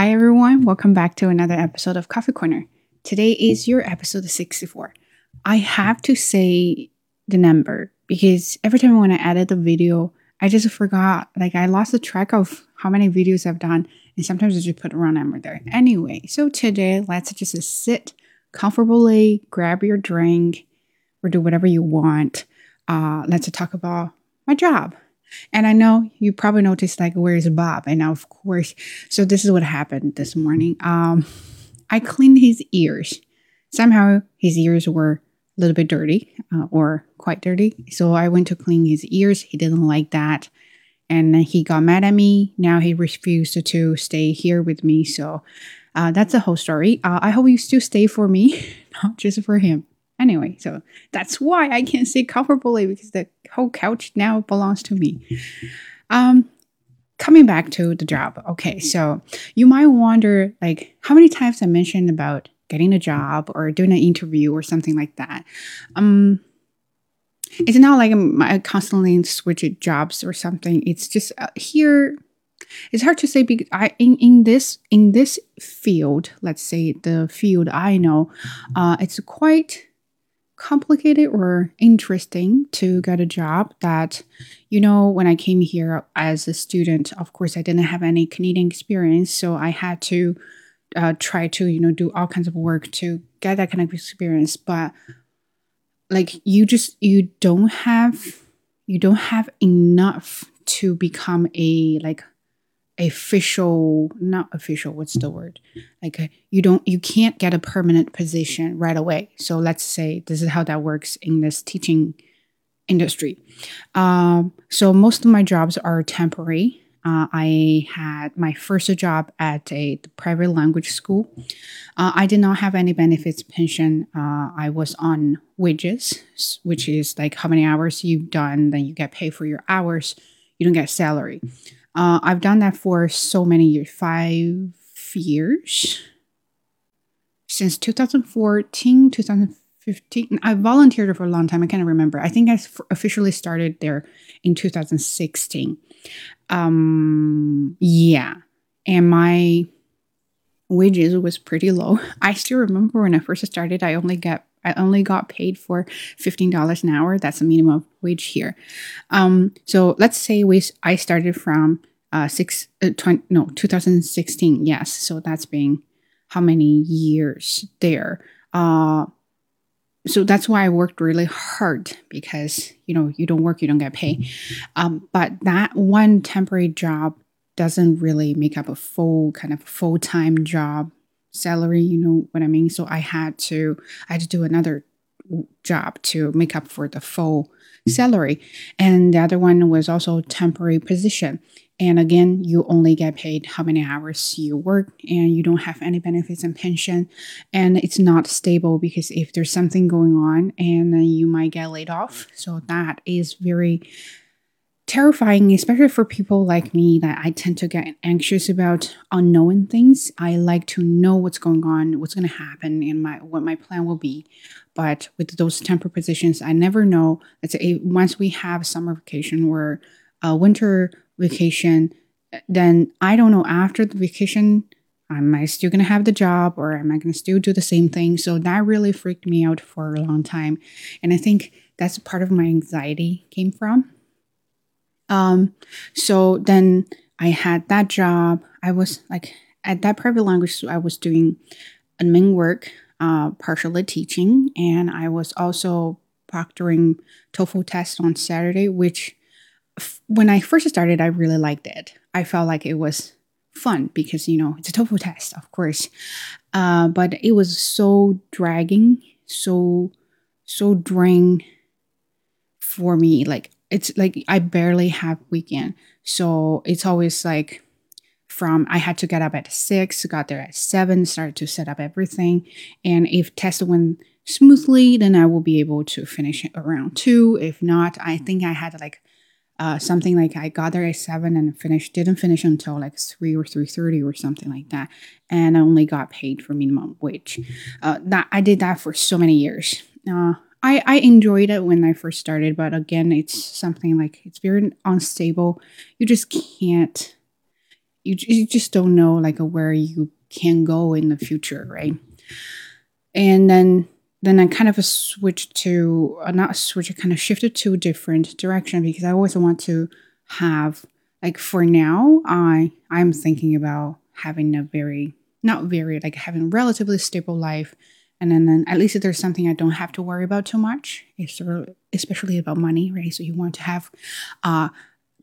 Hi everyone, welcome back to another episode of Coffee Corner. Today is your episode 64. I have to say the number because every time when I edit the video, I just forgot. Like I lost the track of how many videos I've done and sometimes I just put the wrong number there. Anyway, so today let's just sit comfortably, grab your drink or do whatever you want. Let's talk about my job. And I know you probably noticed like, where's Bob? And of course, so this is what happened this morning. I cleaned his ears. Somehow his ears were a little bit dirty or quite dirty. So I went to clean his ears. He didn't like that. And he got mad at me. Now he refused to stay here with me. So that's the whole story. I hope you still stay for me, not just for him. Anyway, so that's why I can't sit comfortably because the whole couch now belongs to me. Coming back to the job. Okay, so you might wonder like how many times I mentioned about getting a job or doing an interview or something like that. It's not like I constantly switch jobs or something. It's just here. It's hard to say because in this field, let's say the field I know, it's quite complicated or interesting to get a job that, you know, when I came here as a student, of course, I didn't have any Canadian experience. So I had to try to, you know, do all kinds of work to get that kind of experience. But like you don't have enough to become a like official, not official, what's the word? Like you can't get a permanent position right away. So let's say this is how that works in this teaching industry. So most of my jobs are temporary. I had my first job at a private language school. I did not have any benefits pension. I was on wages, which is like how many hours you've done, then you get paid for your hours. You don't get salary. I've done that for so many years, 5 years. Since 2014, 2015, I volunteered for a long time. I can't remember. I think I officially started there in 2016. Yeah. And my wages was pretty low. I still remember when I first started, I only got paid for $15 an hour. That's the minimum wage here. So let's say I started from 2016. Yes. So that's been how many years there? So that's why I worked really hard because, you know, you don't work, you don't get paid. But that one temporary job doesn't really make up a full-time job. Salary, you know what I mean? So I had to do another job to make up for the full salary. And the other one was also temporary position. And again, you only get paid how many hours you work and you don't have any benefits and pension. And it's not stable because if there's something going on and then you might get laid off. So that is very terrifying, especially for people like me that I tend to get anxious about unknown things. I like to know what's going on, what's going to happen, and what my plan will be. But with those temporary positions, I never know. Let's say once we have summer vacation or a winter vacation, then I don't know after the vacation, am I still going to have the job or am I going to still do the same thing? So that really freaked me out for a long time. And I think that's part of my anxiety came from. So then I had that job. I was like at that private language school, I was doing admin work, partially teaching, and I was also proctoring TOEFL tests on Saturday, which when I first started, I really liked it. I felt like it was fun because, you know, it's a TOEFL test, of course. But it was so dragging, so draining for me. Like, it's like I barely have weekend. So it's always like I had to get up at 6, got there at 7, started to set up everything. And if test went smoothly, then I will be able to finish around 2. If not, I think I had like something like I got there at 7 and didn't finish until like 3 or 3:30 or something like that. And I only got paid for minimum wage. That I did that for so many years. I enjoyed it when I first started, but again, it's something like it's very unstable. You just can't, you just don't know like where you can go in the future, right? And then I kind of switched to, not switched, kind of shifted to a different direction because I always want to have, like for now, I'm thinking about having a having a relatively stable life. And then at least there's something I don't have to worry about too much, especially about money, right? So you want to have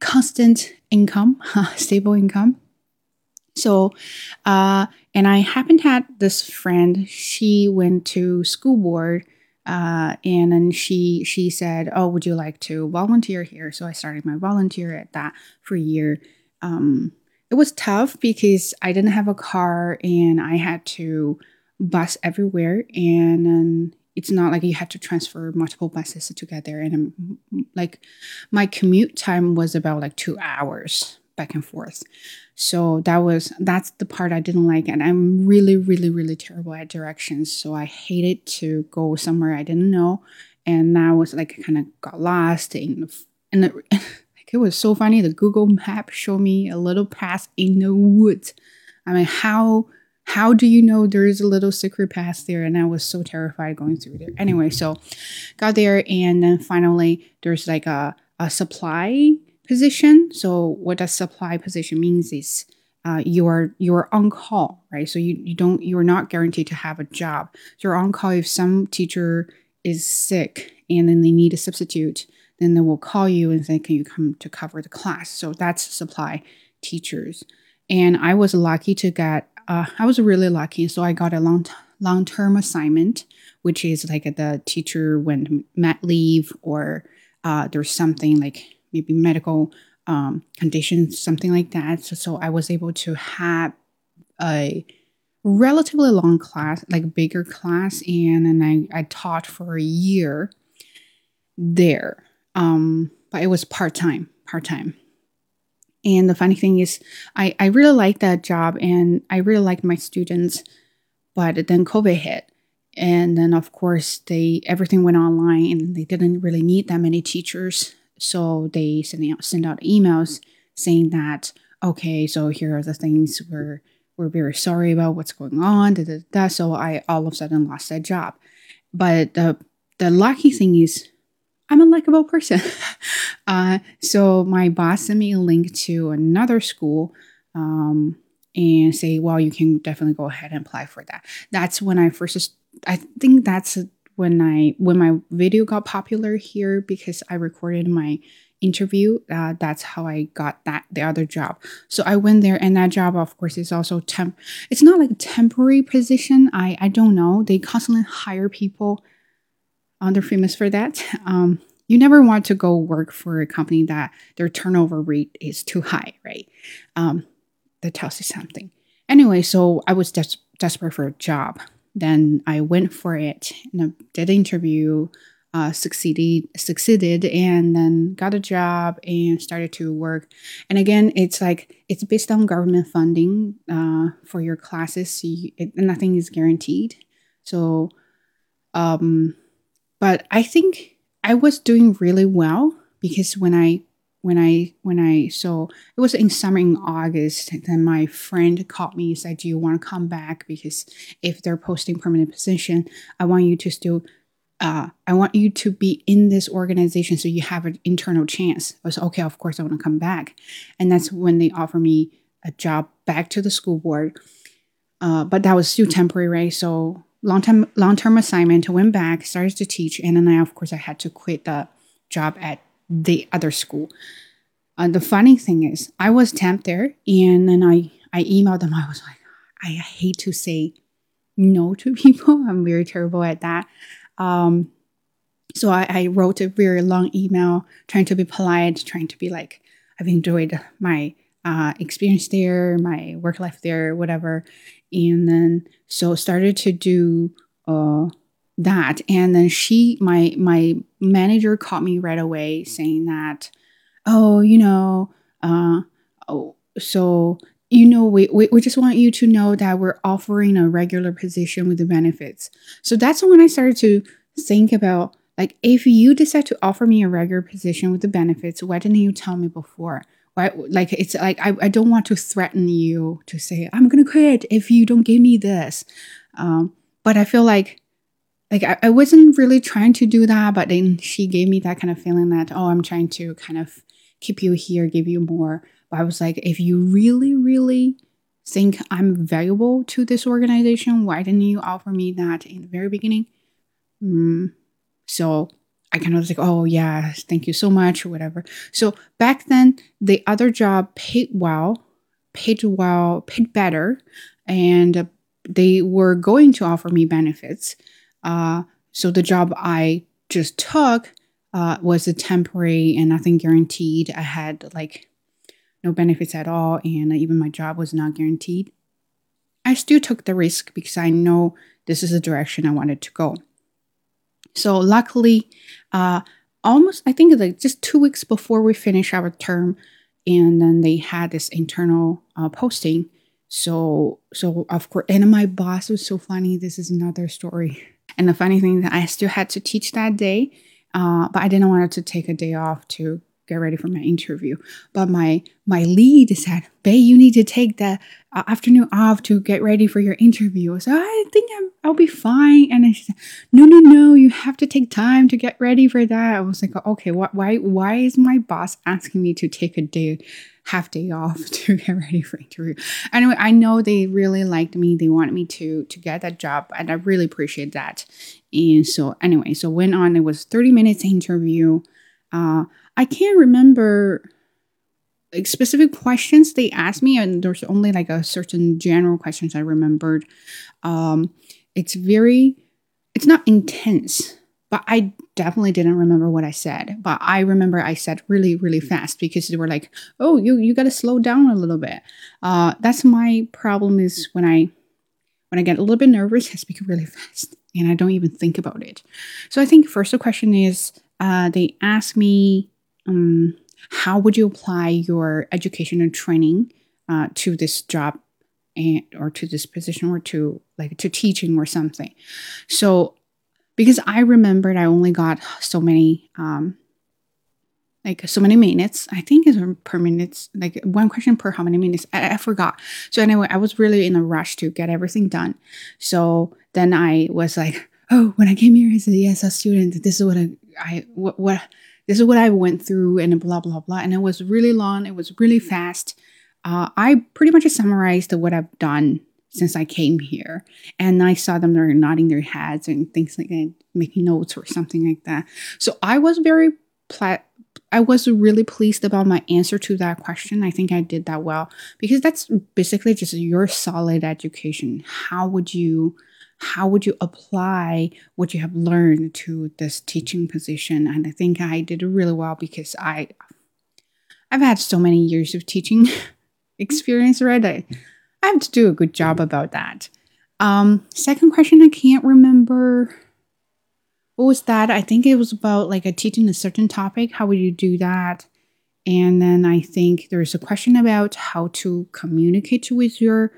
constant income, stable income. So, and I happened to have this friend, she went to school board and then she said, oh, would you like to volunteer here? So I started my volunteer at that for a year. It was tough because I didn't have a car and I had to bus everywhere, and it's not like you have to transfer multiple buses to get there. And like my commute time was about like 2 hours back and forth. So that's the part I didn't like. And I'm really, really, really terrible at directions. So I hated to go somewhere I didn't know. And that was like, I kind of got lost like it was so funny. The Google map showed me a little path in the woods. I mean, how do you know there is a little secret path there? And I was so terrified going through there. Anyway, so got there, and then finally there's like a supply position. So what does supply position means is you're on call, right? So you're not guaranteed to have a job. So you're on call if some teacher is sick and then they need a substitute, then they will call you and say, can you come to cover the class? So that's supply teachers. And I was lucky to get I was really lucky, so I got a long-term assignment, which is like the teacher went mat leave, or there's something like maybe medical conditions, something like that. So I was able to have a relatively long class, like bigger class, and I taught for a year there, but it was part-time. And the funny thing is, I really liked that job and I really liked my students, but then COVID hit. And then, of course, everything went online and they didn't really need that many teachers. So they sent out emails saying that, okay, so here are the things we're very sorry about what's going on. So I all of a sudden lost that job. But the lucky thing is, I'm a likable person. So my boss sent me a link to another school and say, well, you can definitely go ahead and apply for that. That's when I think that's when my video got popular here because I recorded my interview. That's how I got the other job. So I went there, and that job, of course, is also it's not like a temporary position. I don't know. They constantly hire people. They're famous for that. You never want to go work for a company that their turnover rate is too high, right? That tells you something. Anyway, so I was desperate for a job. Then I went for it and I did the interview, succeeded, and then got a job and started to work. And again, it's based on government funding for your classes. So nothing is guaranteed. So, but I think I was doing really well because so it was in summer, in August, and then my friend called me and said, do you want to come back? Because if they're posting permanent position, I want you to be in this organization so you have an internal chance. I was okay, of course I want to come back. And that's when they offered me a job back to the school board. But that was still temporary, right? So long-term assignment, went back, started to teach, and then I had to quit the job at the other school. The funny thing is, I was temp there, and then I emailed them. I was like, I hate to say no to people. I'm very terrible at that. So I wrote a very long email, trying to be polite, trying to be like, I've enjoyed my experience there, my work life there, whatever. And then so started to do that. And then my manager called me right away saying that, we just want you to know that we're offering a regular position with the benefits. So that's when I started to think about, like, if you decide to offer me a regular position with the benefits, why didn't you tell me before? Right? Like, it's like, I don't want to threaten you to say, I'm going to quit if you don't give me this. But I feel like I wasn't really trying to do that, but then she gave me that kind of feeling that, oh, I'm trying to kind of keep you here, give you more. But I was like, if you really, really think I'm valuable to this organization, why didn't you offer me that in the very beginning? So I kind of was like, oh, yeah, thank you so much or whatever. So back then, the other job paid better, and they were going to offer me benefits. So the job I just took was a temporary and nothing guaranteed. I had like no benefits at all, and even my job was not guaranteed. I still took the risk because I know this is the direction I wanted to go. So luckily, I think like just 2 weeks before we finished our term, and then they had this internal posting. So of course, and my boss was so funny. This is another story. And the funny thing that I still had to teach that day, but I didn't want to take a day off to get ready for my interview. But my lead said, "Bae, you need to take the afternoon off to get ready for your interview." So I think I'll be fine. And she said, "No, you have to take time to get ready for that." I was like, "Okay, why is my boss asking me to take a day, half day off to get ready for interview?" Anyway, I know they really liked me. They wanted me to get that job, and I really appreciate that. And so anyway, so went on. It was 30 minutes interview. I can't remember like specific questions they asked me, and there's only like a certain general questions I remembered. It's not intense, but I definitely didn't remember what I said. But I remember I said really, really fast because they were like, "Oh, you got to slow down a little bit." That's my problem is when I get a little bit nervous, I speak really fast and I don't even think about it. So I think first the question is, they asked me, how would you apply your education and training to this job and, or to this position or to teaching or something. So because I remembered I only got so many minutes, I think it's per minutes, like one question per how many minutes, I forgot. So anyway, I was really in a rush to get everything done. So then I was like, oh, when I came here as an ESL student, this is what I went through and blah, blah, blah. And it was really long. It was really fast. I pretty much summarized what I've done since I came here. And I saw them they're nodding their heads and things like that, making notes or something like that. So I was really pleased about my answer to that question. I think I did that well because that's basically just your solid education. How would you apply what you have learned to this teaching position? And I think I did really well because I've had so many years of teaching experience, right? I have to do a good job about that. Second question, I can't remember. What was that? I think it was about like teaching a certain topic. How would you do that? And then I think there's a question about how to communicate with your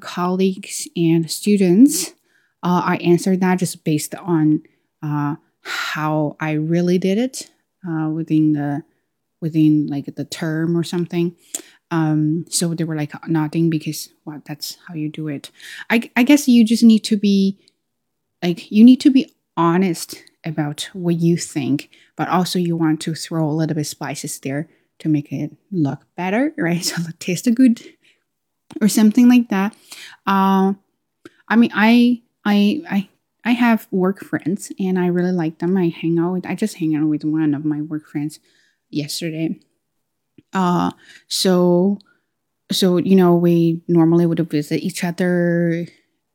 colleagues and students. I answered that just based on how I really did it within like the term or something. So they were like nodding because wow, that's how you do it. I guess you just need to be honest about what you think, but also you want to throw a little bit of spices there to make it look better, right? So it tastes good or something like that. I mean, I have work friends and I really like them. I just hang out with one of my work friends yesterday. So you know, we normally would visit each other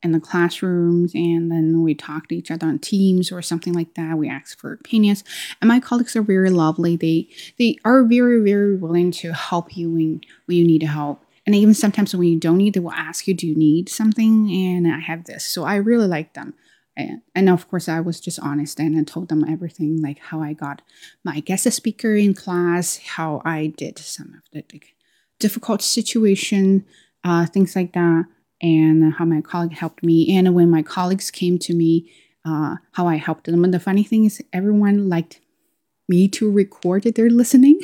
in the classrooms, and then we talk to each other on Teams or something like that. We ask for opinions, and my colleagues are very lovely. They are very, very willing to help you when you need help. And even sometimes when you don't need, they will ask you, do you need something? And I have this. So I really like them. And of course, I was just honest and I told them everything, like how I got my guest speaker in class, how I did some of the difficult situation, things like that, and how my colleague helped me. And when my colleagues came to me, how I helped them. And the funny thing is everyone liked me to record that they're listening.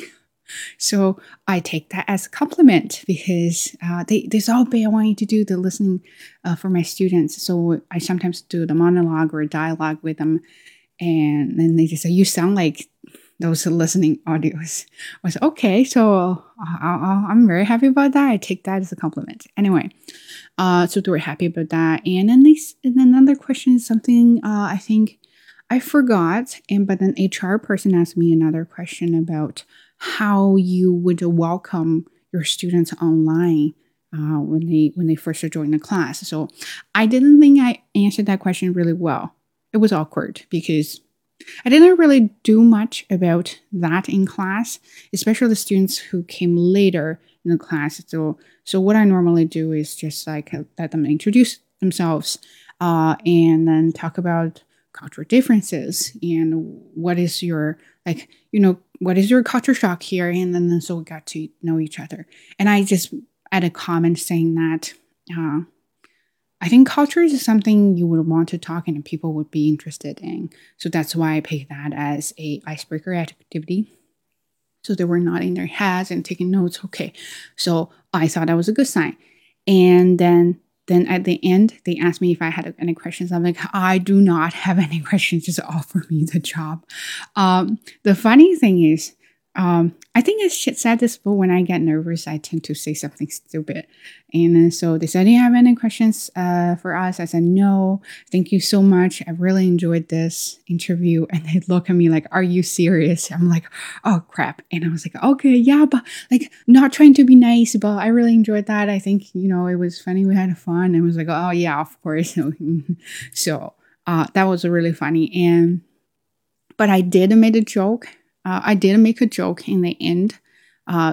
So I take that as a compliment because this all day I want you to do the listening for my students. So I sometimes do the monologue or a dialogue with them. And then they just say, you sound like those listening audios. I was okay. So I'm very happy about that. I take that as a compliment. Anyway, so they were happy about that. And then another question is something I think I forgot. But then HR person asked me another question about how you would welcome your students online when they first join the class. So I didn't think I answered that question really well. It was awkward because I didn't really do much about that in class, especially the students who came later in the class. So what I normally do is just like let them introduce themselves and then talk about cultural differences and what is your what is your culture shock here? And then so we got to know each other. And I just add a comment saying that I think culture is something you would want to talk and people would be interested in. So that's why I picked that as a icebreaker activity. So they were nodding their heads and taking notes. Okay, so I thought that was a good sign. And then at the end, they asked me if I had any questions. I'm like, I do not have any questions. Just offer me the job. The funny thing is, I think I said this, but when I get nervous, I tend to say something stupid. And then so they said, do you have any questions for us? I said, no, thank you so much. I really enjoyed this interview. And they look at me like, are you serious? I'm like, oh, crap. And I was like, okay, yeah, but like not trying to be nice, but I really enjoyed that. I think, it was funny. We had fun. I was like, oh, yeah, of course. So that was really funny. But I did make a joke. I did make a joke in the end.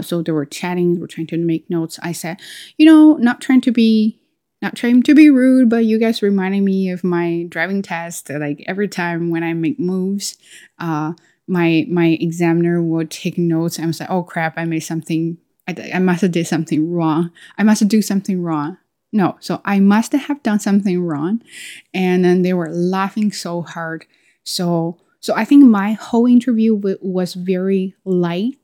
So they were chatting, they were trying to make notes. I said, not trying to be rude, but you guys reminded me of my driving test. Like every time when I make moves, my examiner would take notes. I was like, oh crap, I made something. I must have did something wrong. I must do something wrong. No, so I must have done something wrong. And then they were laughing so hard. So I think my whole interview was very light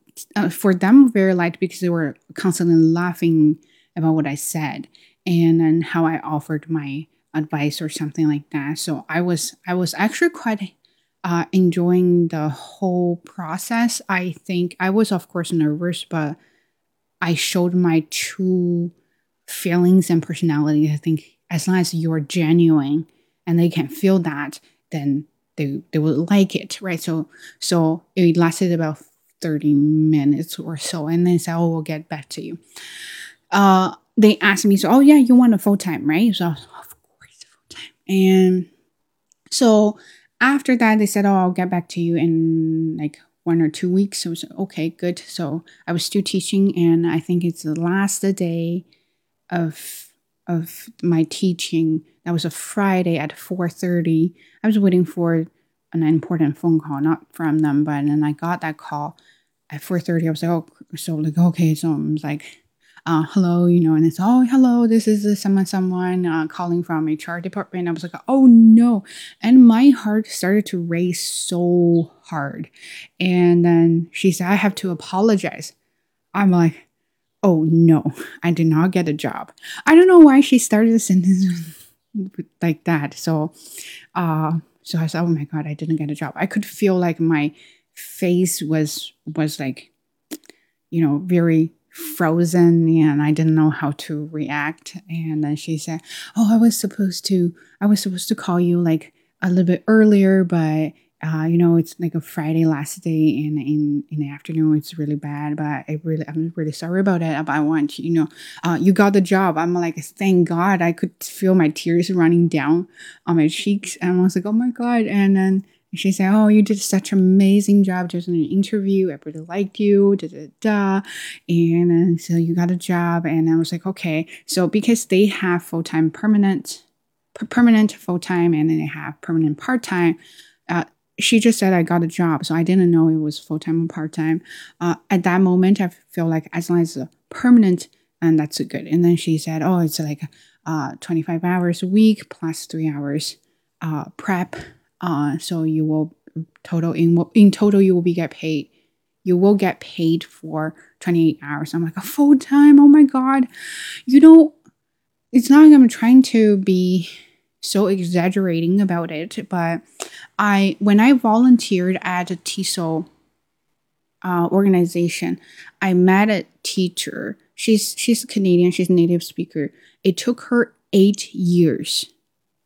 for them, very light because they were constantly laughing about what I said and how I offered my advice or something like that. So I was actually quite enjoying the whole process. I think I was, of course, nervous, but I showed my true feelings and personality. I think as long as you're genuine and they can feel that, then they would like it, right? So it lasted about 30 minutes or so. And then said, oh, we'll get back to you. They asked me, so, oh, yeah, you want a full time, right? So I was, oh, of course, full time. And so after that, they said, oh, I'll get back to you in like 1 or 2 weeks. So I was okay, good. So I was still teaching. And I think it's the last day of my teaching. That was a Friday at 4:30. I was waiting for an important phone call, not from them, but then I got that call at 4:30. I was like, oh, so I was like, hello, and it's, oh, hello, this is someone calling from HR department. I was like, oh no, and my heart started to race so hard. And then she said, I have to apologize. I'm like, oh no, I did not get a job. I don't know why she started a sentence like that. So I said, oh my God, I didn't get a job. I could feel like my face was like, very frozen and I didn't know how to react. And then she said, oh, I was supposed to call you like a little bit earlier, but it's like a Friday last day and in the afternoon, it's really bad, but I'm really sorry about it. But I want you got the job. I'm like, thank God. I could feel my tears running down on my cheeks. And I was like, oh my God. And then she said, oh, you did such an amazing job just in an interview. I really liked you. And then so you got a job. And I was like, okay. So because they have full-time permanent full-time, and then they have permanent part-time, she just said I got a job, so I didn't know it was full-time or part-time. At that moment, I feel like as long as it's permanent, and that's good. And then she said, oh, it's like 25 hours a week plus 3 hours prep. So you will total, in total, you will be get paid. You will get paid for 28 hours. I'm like, a full time? Oh my God. You know, it's not like I'm trying to be so exaggerating about it, but when I volunteered at a TESOL organization, I met a teacher. She's Canadian. She's a native speaker. It took her 8 years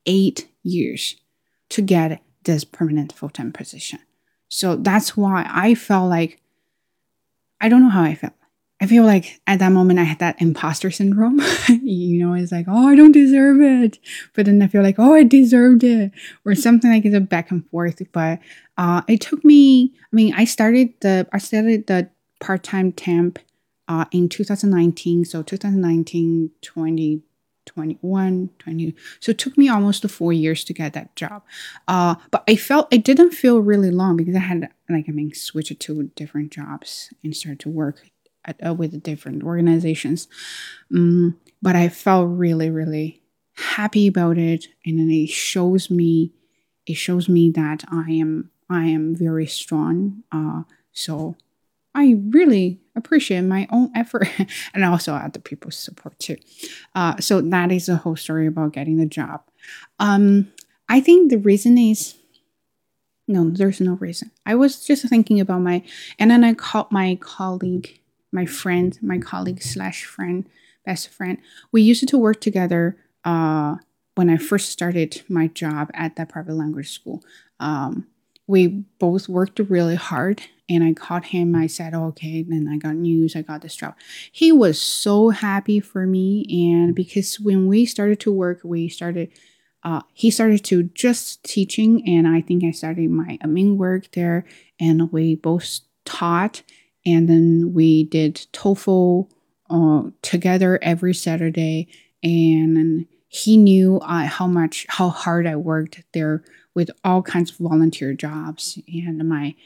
to get this permanent full-time position. So that's why I felt like, I don't know how I felt. I feel like at that moment I had that imposter syndrome. You know, it's like, oh, I don't deserve it. But then I feel like, oh, I deserved it. Or something like it's a back and forth. But it took me, I started the part-time temp in 2019. So 2019, 2020. 21, 20. So it took me almost 4 years to get that job. But it didn't feel really long because I had, switched to different jobs and started to work with different organizations. But I felt really, really happy about it. And then it shows me that I am very strong. So I really appreciate my own effort and also other people's support too. So that is the whole story about getting the job. I think the reason is, no, there's no reason. I was just thinking about and then I called best friend. We used to work together when I first started my job at that private language school. We both worked really hard, and I caught him. I said, oh, okay, then I got this job. He was so happy for me, and because when we started to work, he started to just teaching, and I think I started my admin work there, and we both taught, and then we did TOEFL together every Saturday, and he knew how hard I worked there with all kinds of volunteer jobs and my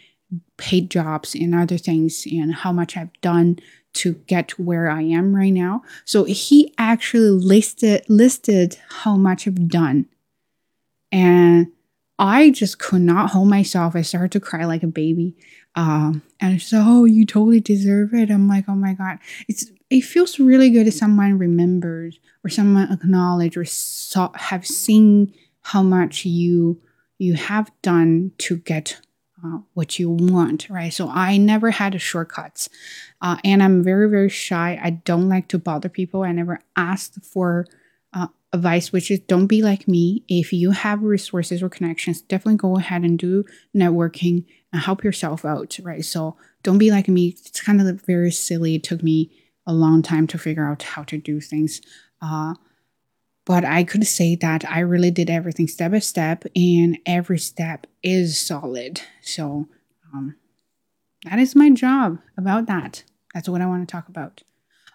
paid jobs and other things and how much I've done to get to where I am right now. So he actually listed how much I've done. And I just could not hold myself. I started to cry like a baby. And I said, oh, you totally deserve it. I'm like, oh my God. It feels really good if someone remembers or someone acknowledged or have seen how much you have done to get what you want, right? So I never had shortcuts. And I'm very, very shy. I don't like to bother people. I never asked for advice, which is don't be like me. If you have resources or connections, definitely go ahead and do networking and help yourself out, right? So don't be like me. It's kind of very silly. It took me a long time to figure out how to do things. But I could say that I really did everything step by step, and every step is solid. So that is my job about that. That's what I want to talk about.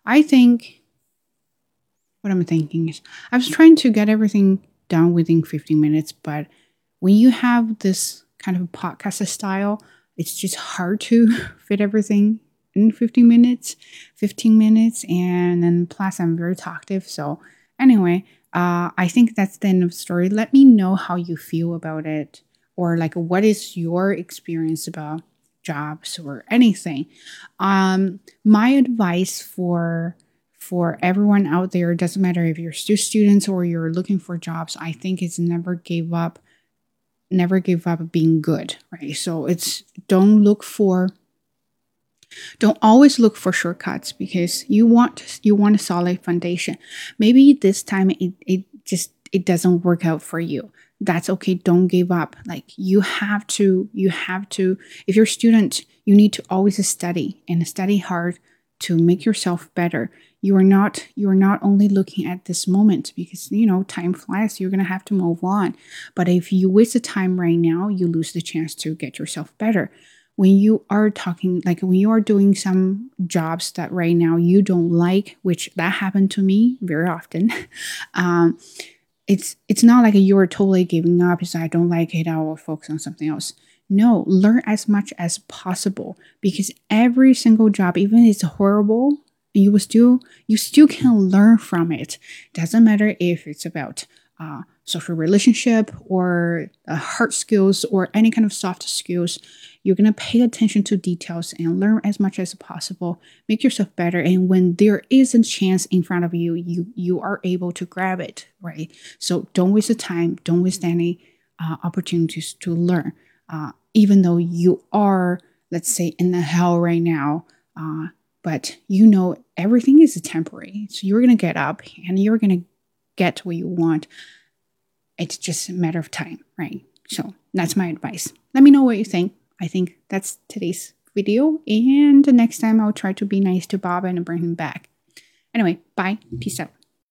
I think what I'm thinking is I was trying to get everything done within 15 minutes, but when you have this kind of podcast style, it's just hard to fit everything in 15 minutes, and then plus I'm very talkative. So anyway, I think that's the end of the story. Let me know how you feel about it, or like what is your experience about jobs or anything. My advice for everyone out there, doesn't matter if you're still students or you're looking for jobs, I think it's never give up being good, right? So don't always look for shortcuts, because you want a solid foundation. Maybe this time it doesn't work out for you. That's okay. Don't give up. Like you have to, if you're a student, you need to always study and study hard to make yourself better. You are not only looking at this moment, because time flies. You're gonna have to move on. But if you waste the time right now, you lose the chance to get yourself better. When you are when you are doing some jobs that right now you don't like, which that happened to me very often, it's not like you're totally giving up. It's like, I don't like it, I will focus on something else. No, learn as much as possible, because every single job, even if it's horrible, you still can learn from it. Doesn't matter if it's about social relationship or hard skills or any kind of soft skills, you're going to pay attention to details and learn as much as possible, make yourself better. And when there is a chance in front of you, you are able to grab it, right? So don't waste the time. Don't waste any opportunities to learn. Even though you are, let's say, in the hell right now, but you know everything is temporary. So you're going to get up and you're going to get what you want. It's just a matter of time, right? So that's my advice. Let me know what you think. I think that's today's video. And the next time I'll try to be nice to Bob and bring him back. Anyway, bye. Peace out.